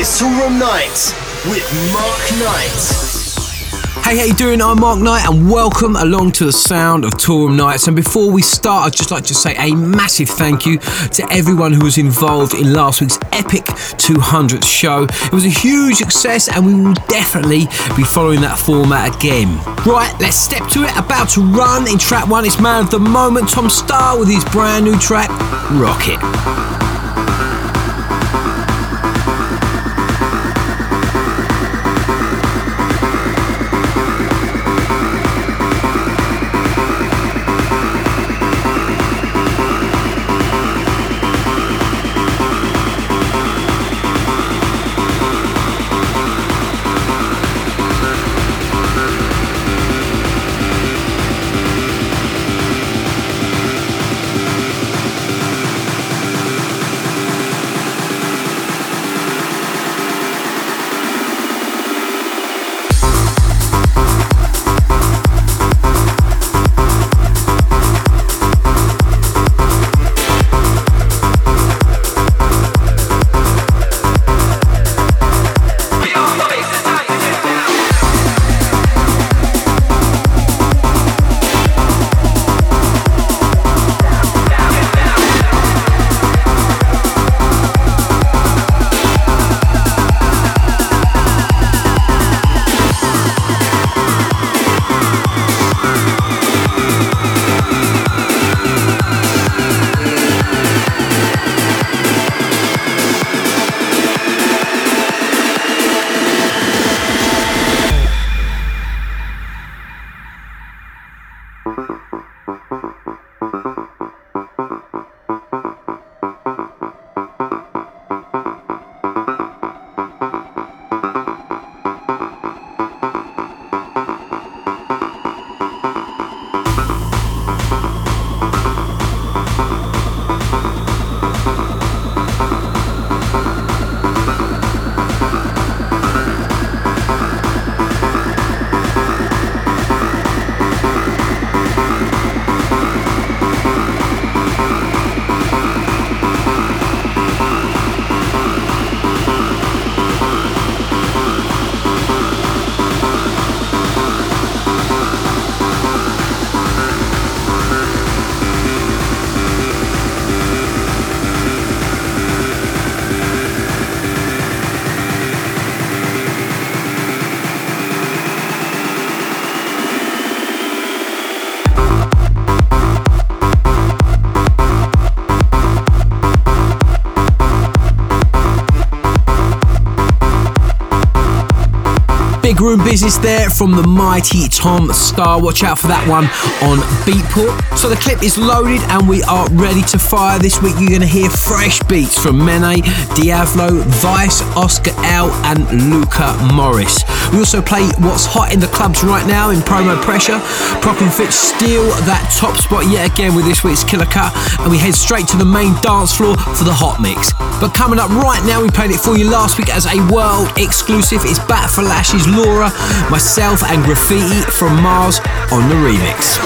It's Toolroom Knights with Mark Knight. Hey, how you doing? I'm Mark Knight and welcome along to the sound of Toolroom Knights. And before we start, I'd just like to say a massive thank you to everyone who was involved in last week's epic 200th show. It was a huge success and we will definitely be following that format again. Right, let's step to it. About to run in track one, it's Man of the Moment, Tom Staar with his brand new track, Rocket. Big Room Business there from the mighty Tom Staar. Watch out for that one on Beatport. So the clip is loaded and we are ready to fire. This week you're going to hear fresh beats from Mene, Diablo, Vice, Oscar L and Luca Morris. We also play what's hot in the clubs right now in Promo Pressure. Prok and Fitch steal that top spot yet again with this week's killer cut and we head straight to the main dance floor for the hot mix. But coming up right now, we played it for you last week as a world exclusive. It's Bat for Lashes, Laura, myself and Graffiti from Mars on the remix.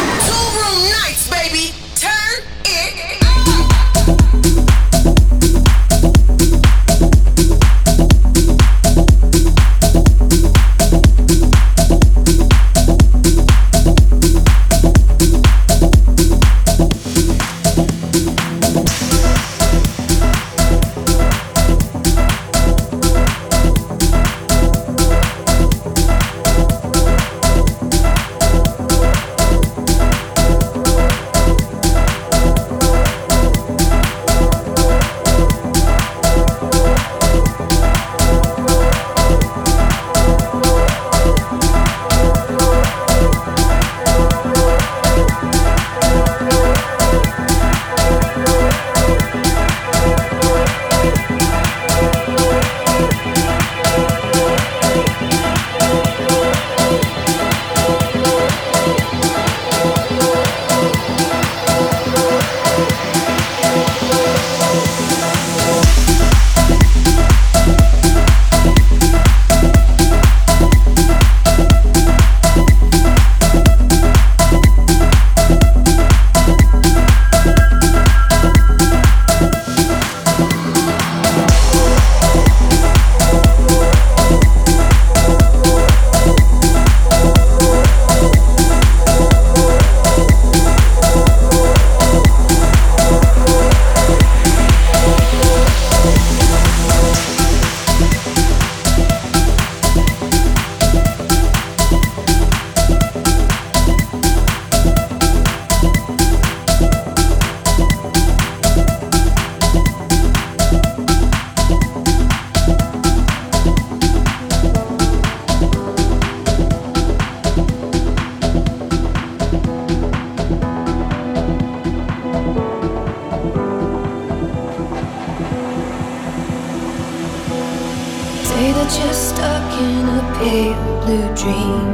just stuck in a pale blue dream,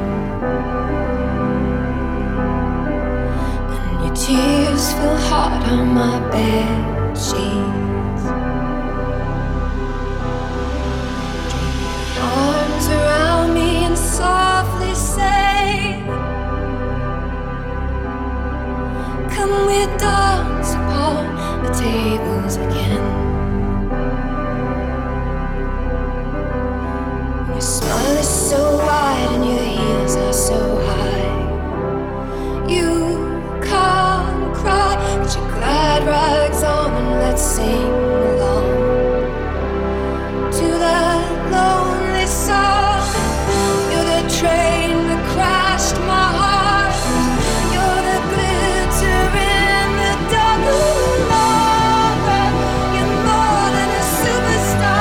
and your tears feel hot on my bed sheets. Your arms around me and softly say, come we dance upon the tables again. Your smile is so wide and your heels are so high. You can't cry, but your glad rags on, and let's sing along to that lonely song. You're the train that crashed my heart. You're the glitter in the dark. Ooh, Laura, you're more than a superstar.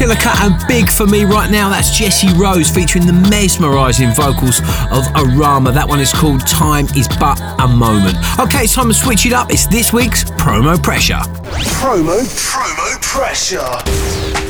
killer cut and big for me right now. That's Jesse Rose featuring the mesmerising vocals of Arama. That one is called Time Is But a Moment. Okay, it's time to switch it up. It's this week's Promo Pressure. Promo Pressure.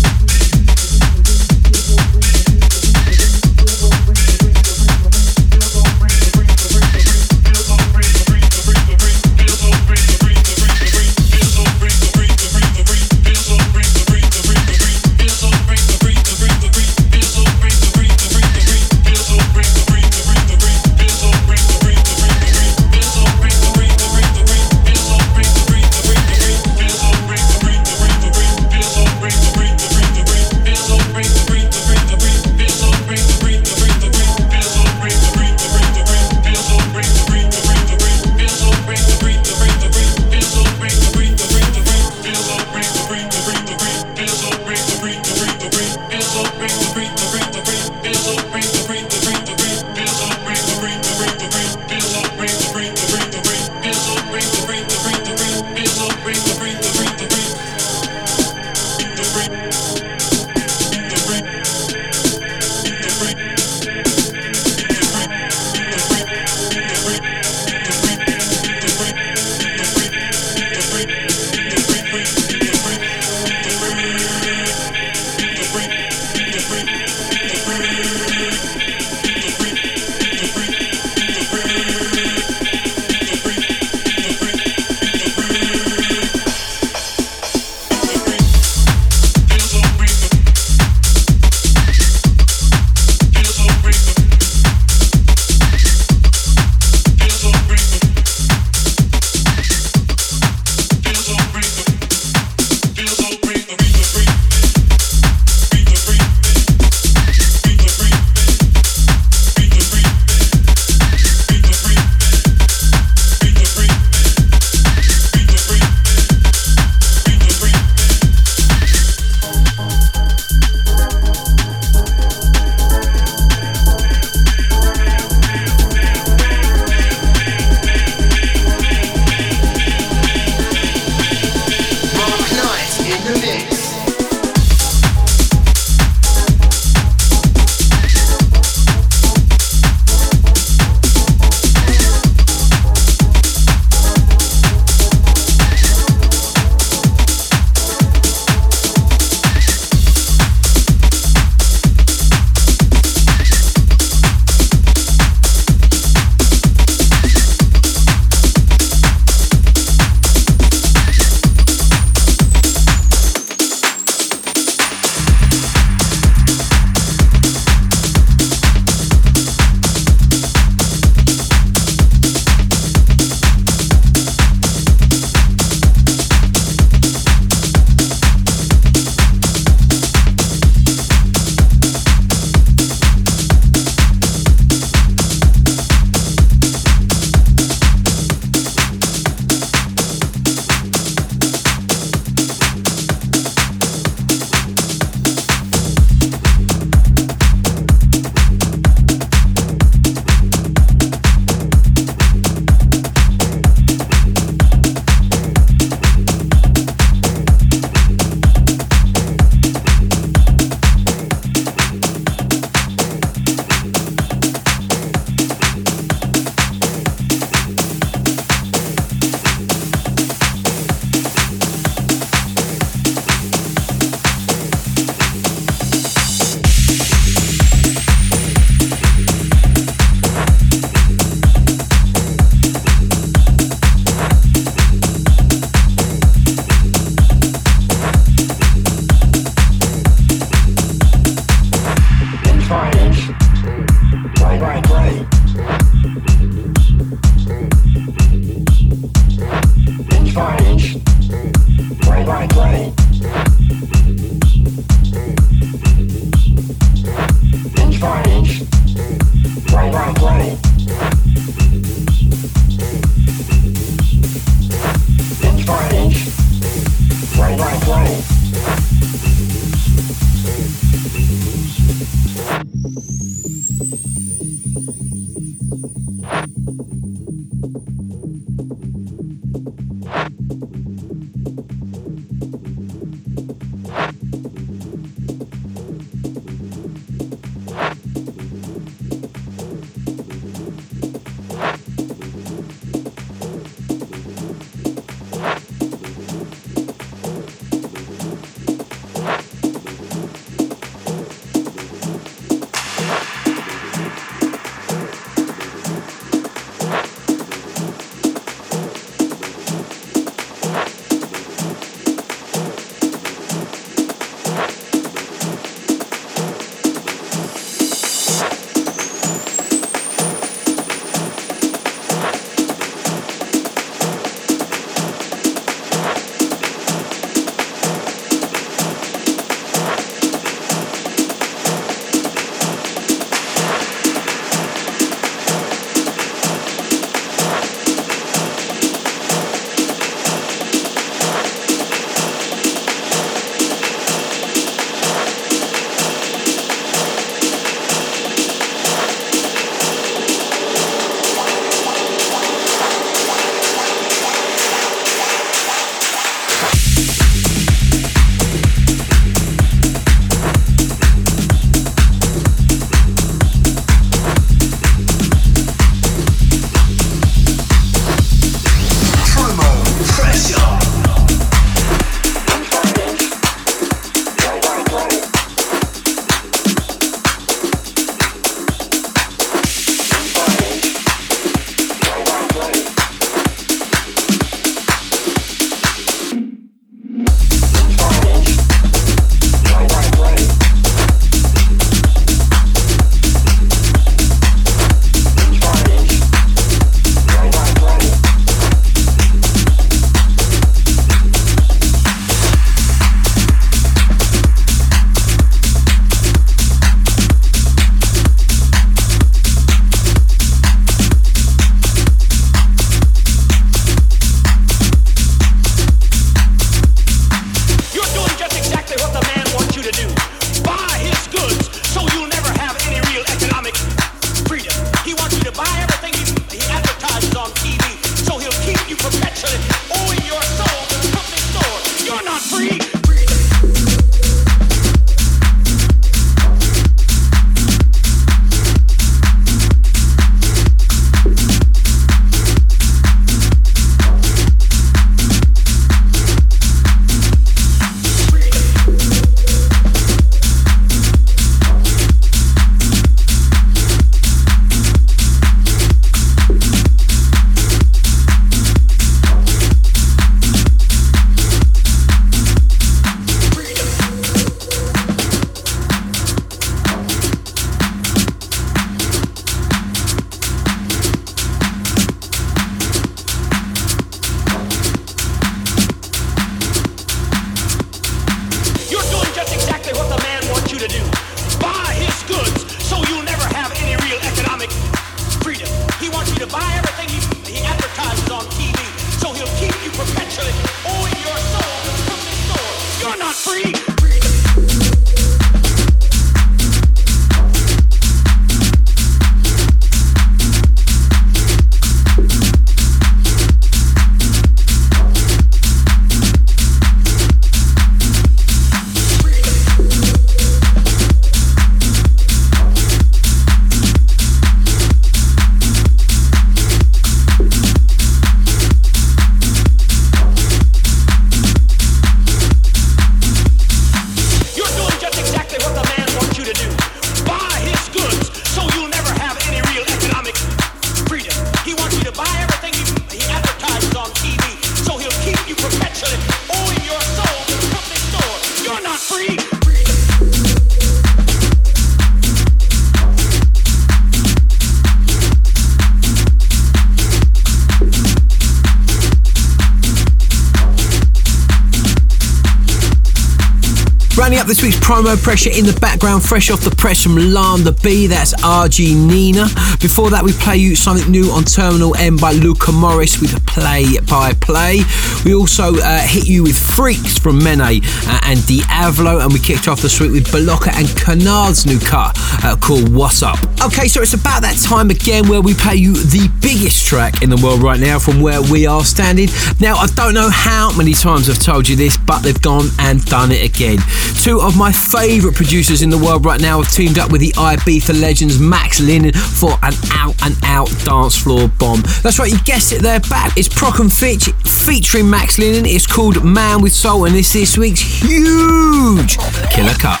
Coming up this week's Promo Pressure in the background, fresh off the press from Landa B, that's RG Nina. Before that, we play you something new on Terminal M by Luca Morris with Play by Play. We also hit you with Freaks from Mene and Diablo, and we kicked off this week with Balocka and Canard's new cut called What's Up. Okay, so it's about that time again where we play you the biggest track in the world right now from where we are standing. Now, I don't know how many times I've told you this, but they've gone and done it again. Two of my favourite producers in the world right now have teamed up with the Ibiza legends Max Lennon for an out-and-out dance floor bomb. That's right, you guessed it there, back. It's Prok and Fitch featuring Max Lennon. It's called Man With Soul, and this is this week's huge killer cut.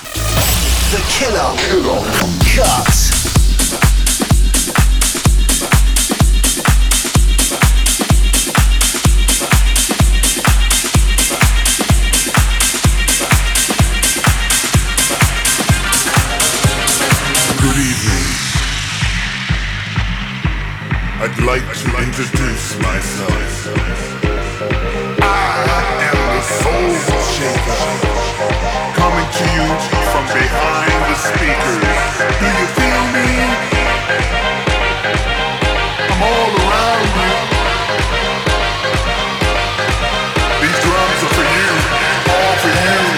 The killer cut. I'd like to introduce myself. I am the Soul Shaker, coming to you from behind the speakers. Do you feel me? I'm all around you. These drums are for you, all for you.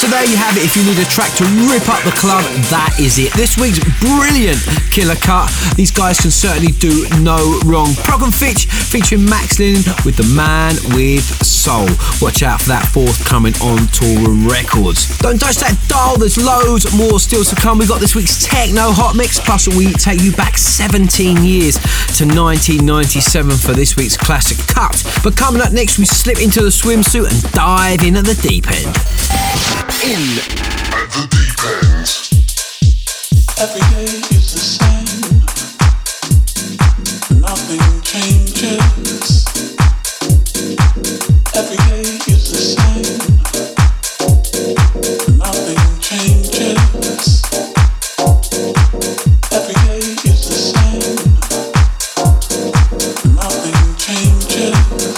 So there you have it. If you need a track to rip up the club, that is it. This week's brilliant killer cut. These guys can certainly do no wrong. Prok and Fitch featuring Max Lennon with The Man With Soul. Watch out for that forthcoming on Toolroom Records. Don't touch that dial. There's loads more still to come. We've got this week's Techno Hot Mix, plus we take you back 17 years to 1997 for this week's classic cut. But coming up next, we slip into the swimsuit and dive in at the deep end. In at the deep end. Every day is the same. Nothing changes. Every day is the same. Nothing changes. Every day is the same. Nothing changes.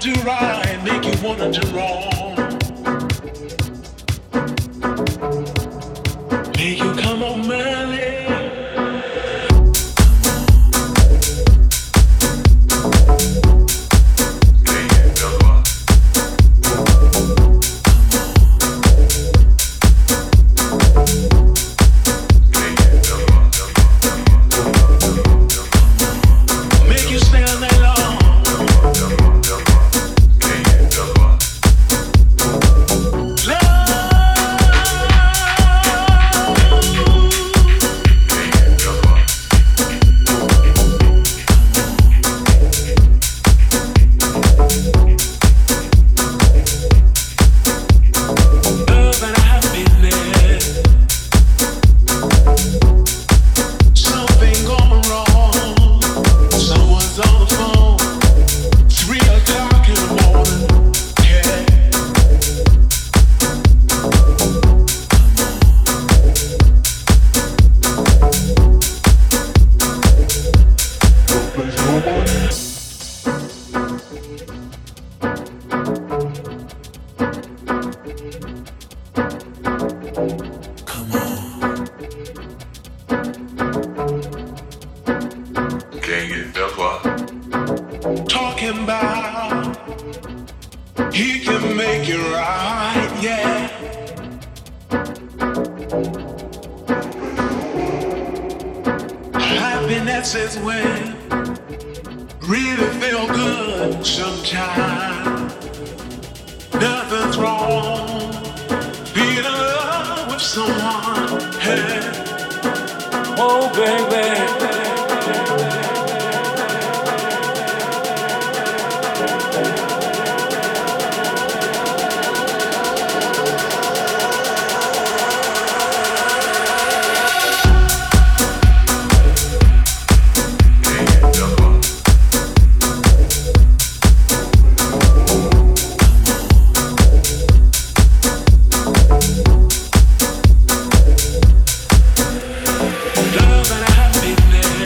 do right, make you wanna do wrong. Make you come on, Mene. Love and happiness.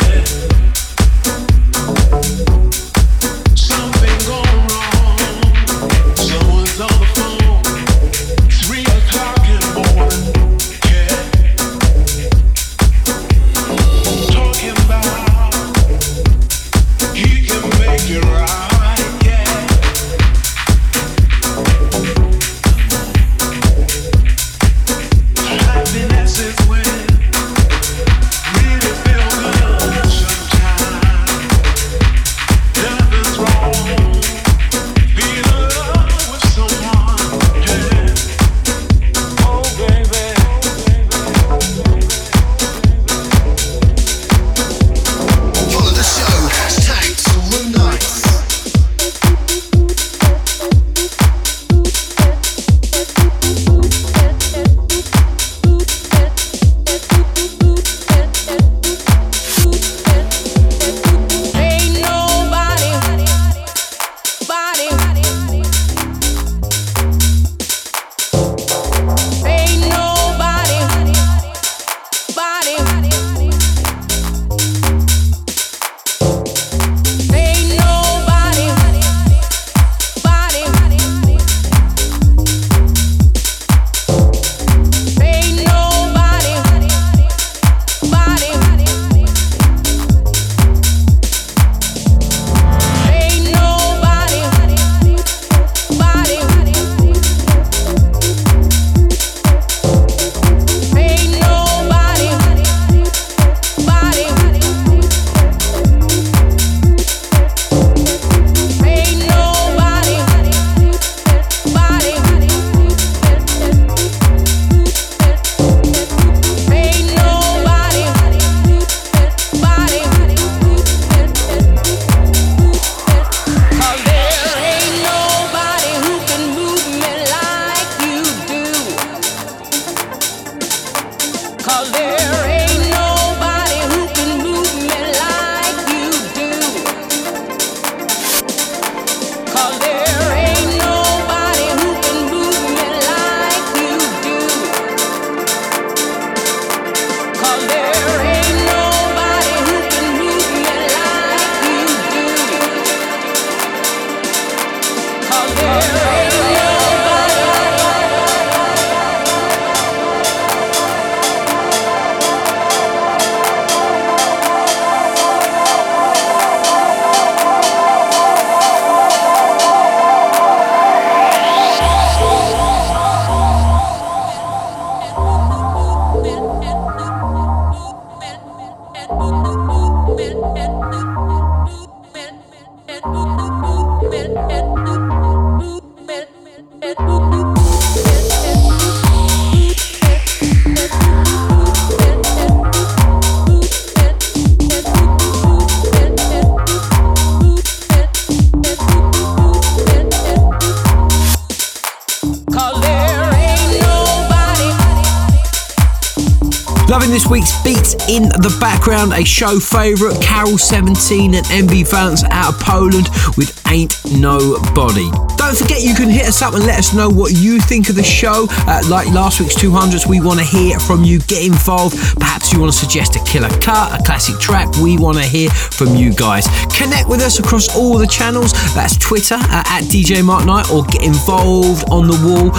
Loving this week's beats in the background, a show favourite, Carol 17 and MB Vance out of Poland with Ain't Nobody. Don't forget you can hit us up and let us know what you think of the show. Like last week's 200s, we want to hear from you. Get involved. Perhaps you want to suggest a killer cut, a classic track. We want to hear from you guys. Connect with us across all the channels. That's Twitter at DJ Mark Knight, or get involved on the wall,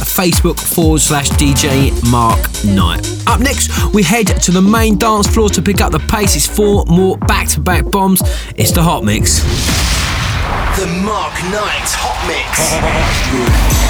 Facebook.com/DJ Mark Knight. Up next, we head to the main dance floor to pick up the pace. It's four more back-to-back bombs. It's the Hot Mix. The Mark Knight Hot Mix.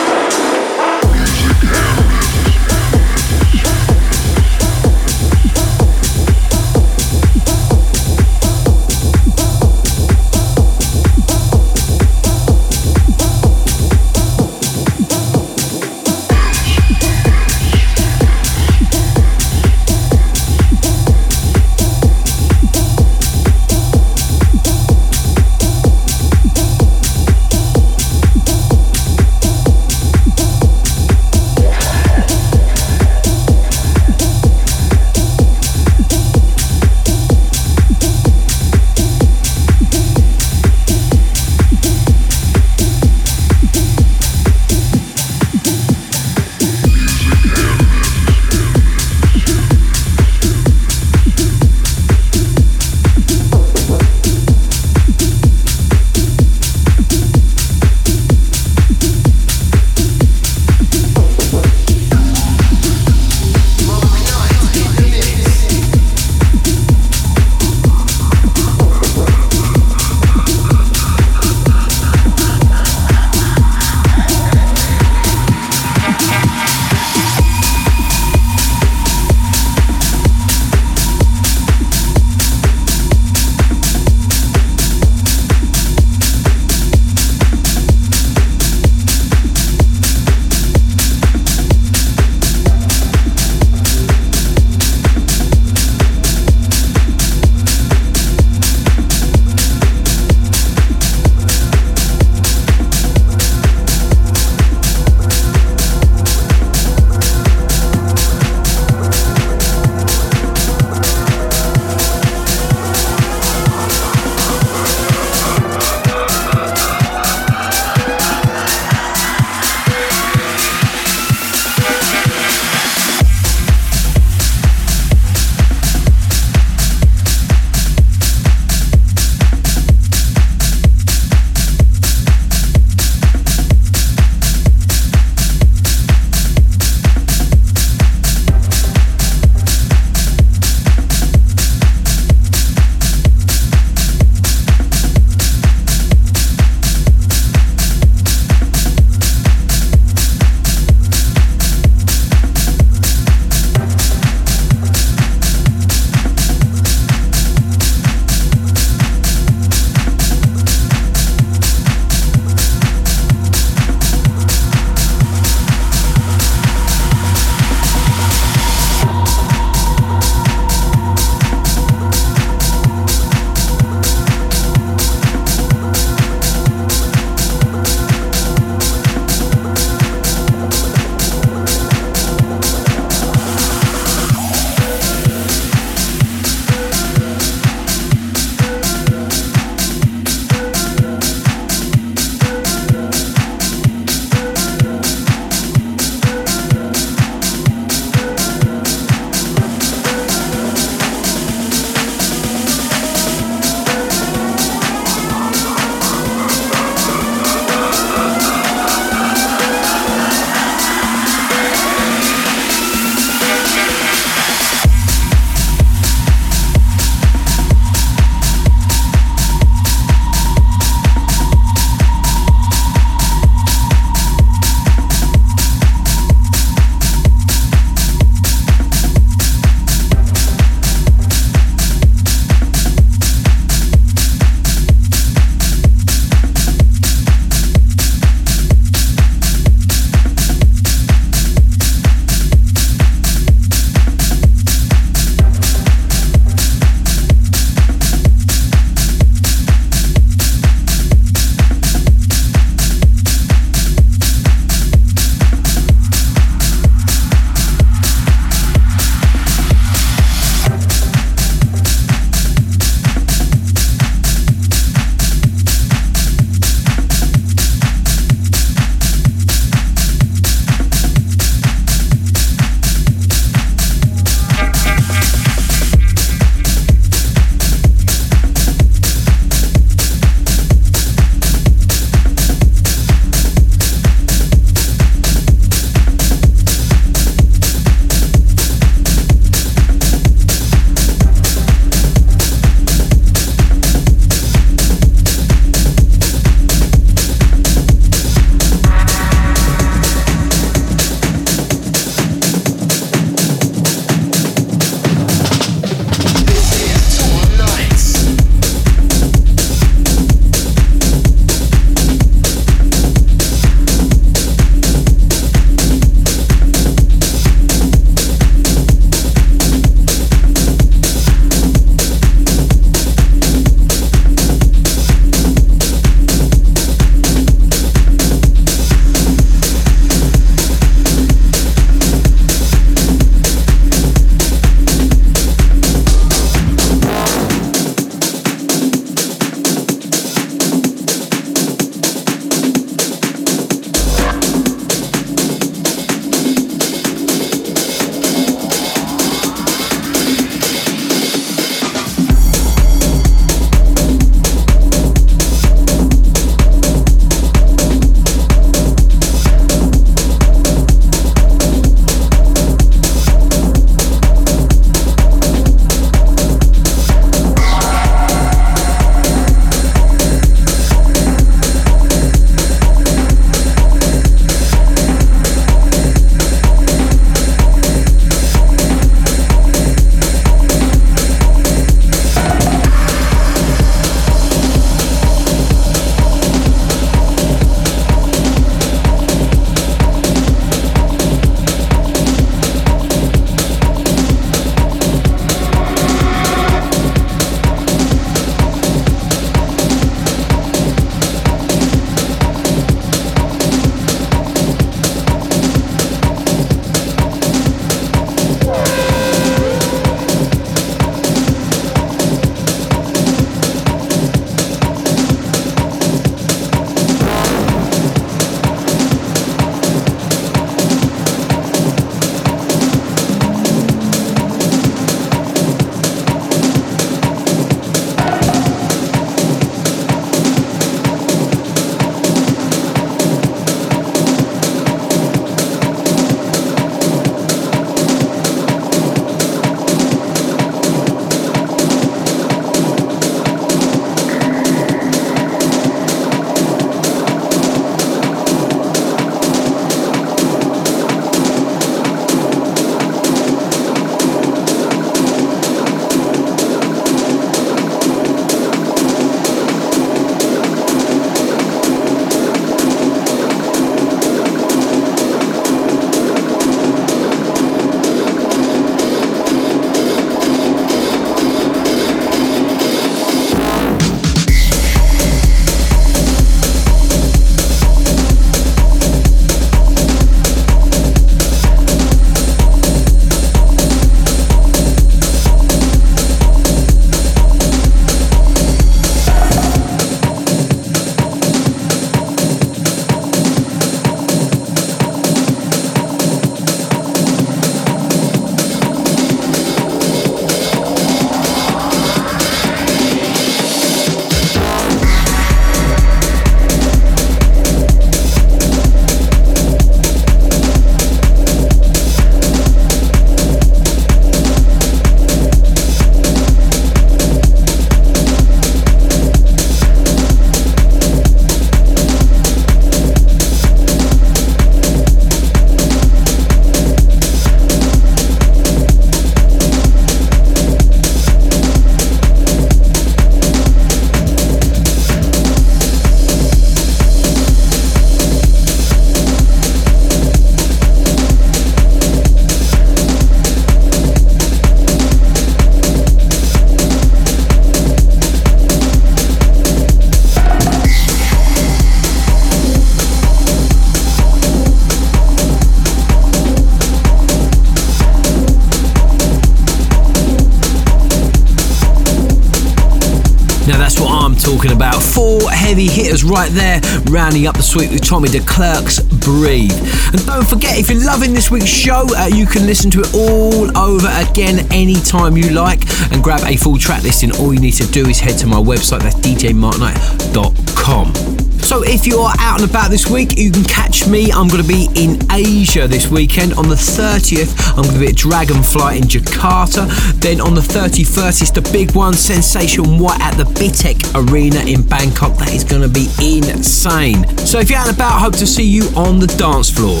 Now that's what I'm talking about. 4 heavy hitters right there, rounding up the suite with Tommy de Klerk's Breathe. And don't forget, if you're loving this week's show, you can listen to it all over again anytime you like and grab a full track list. And all you need to do is head to my website, that's djmarkknight.com. So if you are out and about this week, you can catch me. I'm going to be in Asia this weekend. On the 30th, I'm going to be at Dragonfly in Jakarta. Then on the 31st, it's the big one, Sensation White at the Bitek Arena in Bangkok. That is going to be insane. So if you're out and about, I hope to see you on the dance floor.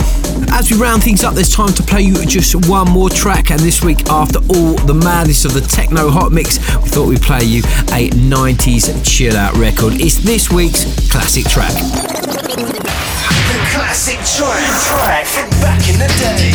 As we round things up, there's time to play you just one more track. And this week, after all the madness of the Techno Hot Mix, we thought we'd play you a 90s chill-out record. It's this week's classic track. The classic track from back in the day.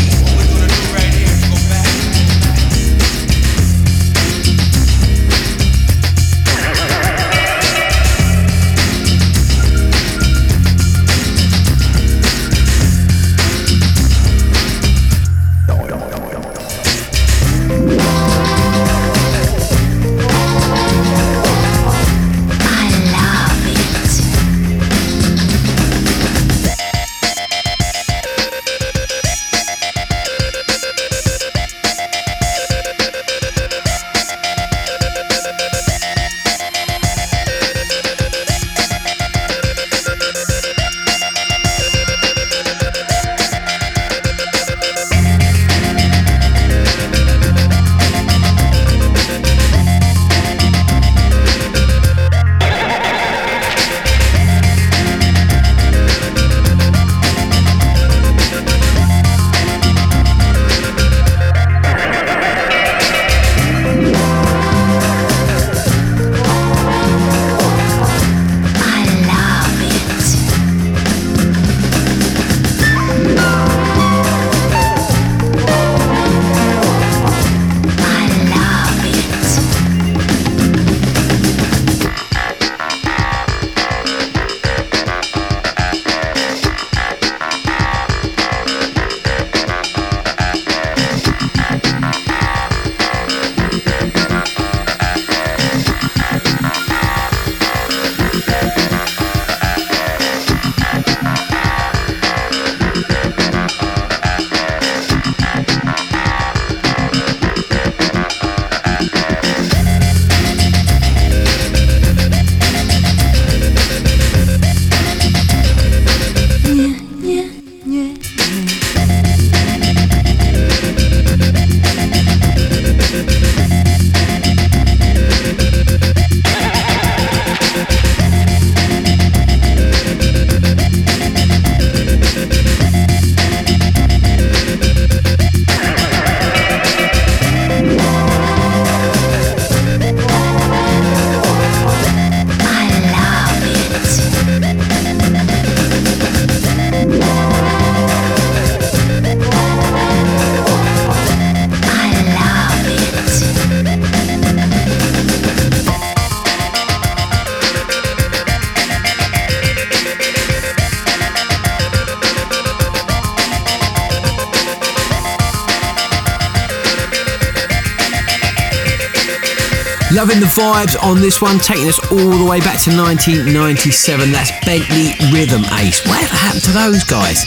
Loving the vibes on this one, taking us all the way back to 1997. That's Bentley Rhythm Ace. Whatever happened to those guys?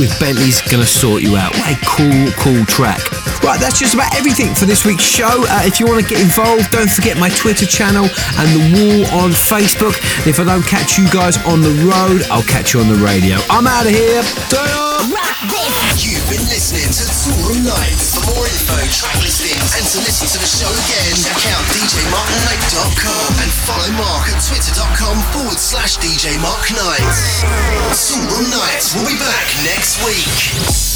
With Bentley's Gonna Sort You Out. What a cool track. Right, that's just about everything for this week's show. If you want to get involved, don't forget my Twitter channel and the wall on Facebook. If I don't catch you guys on the road, I'll catch you on the radio. I'm out of here. You've been listening to Toolroom Knights. For more info, track listings, and to listen to the show again, check out djmarkknight.com and follow Mark at twitter.com/djmarkknight. Toolroom Knights will be back next week.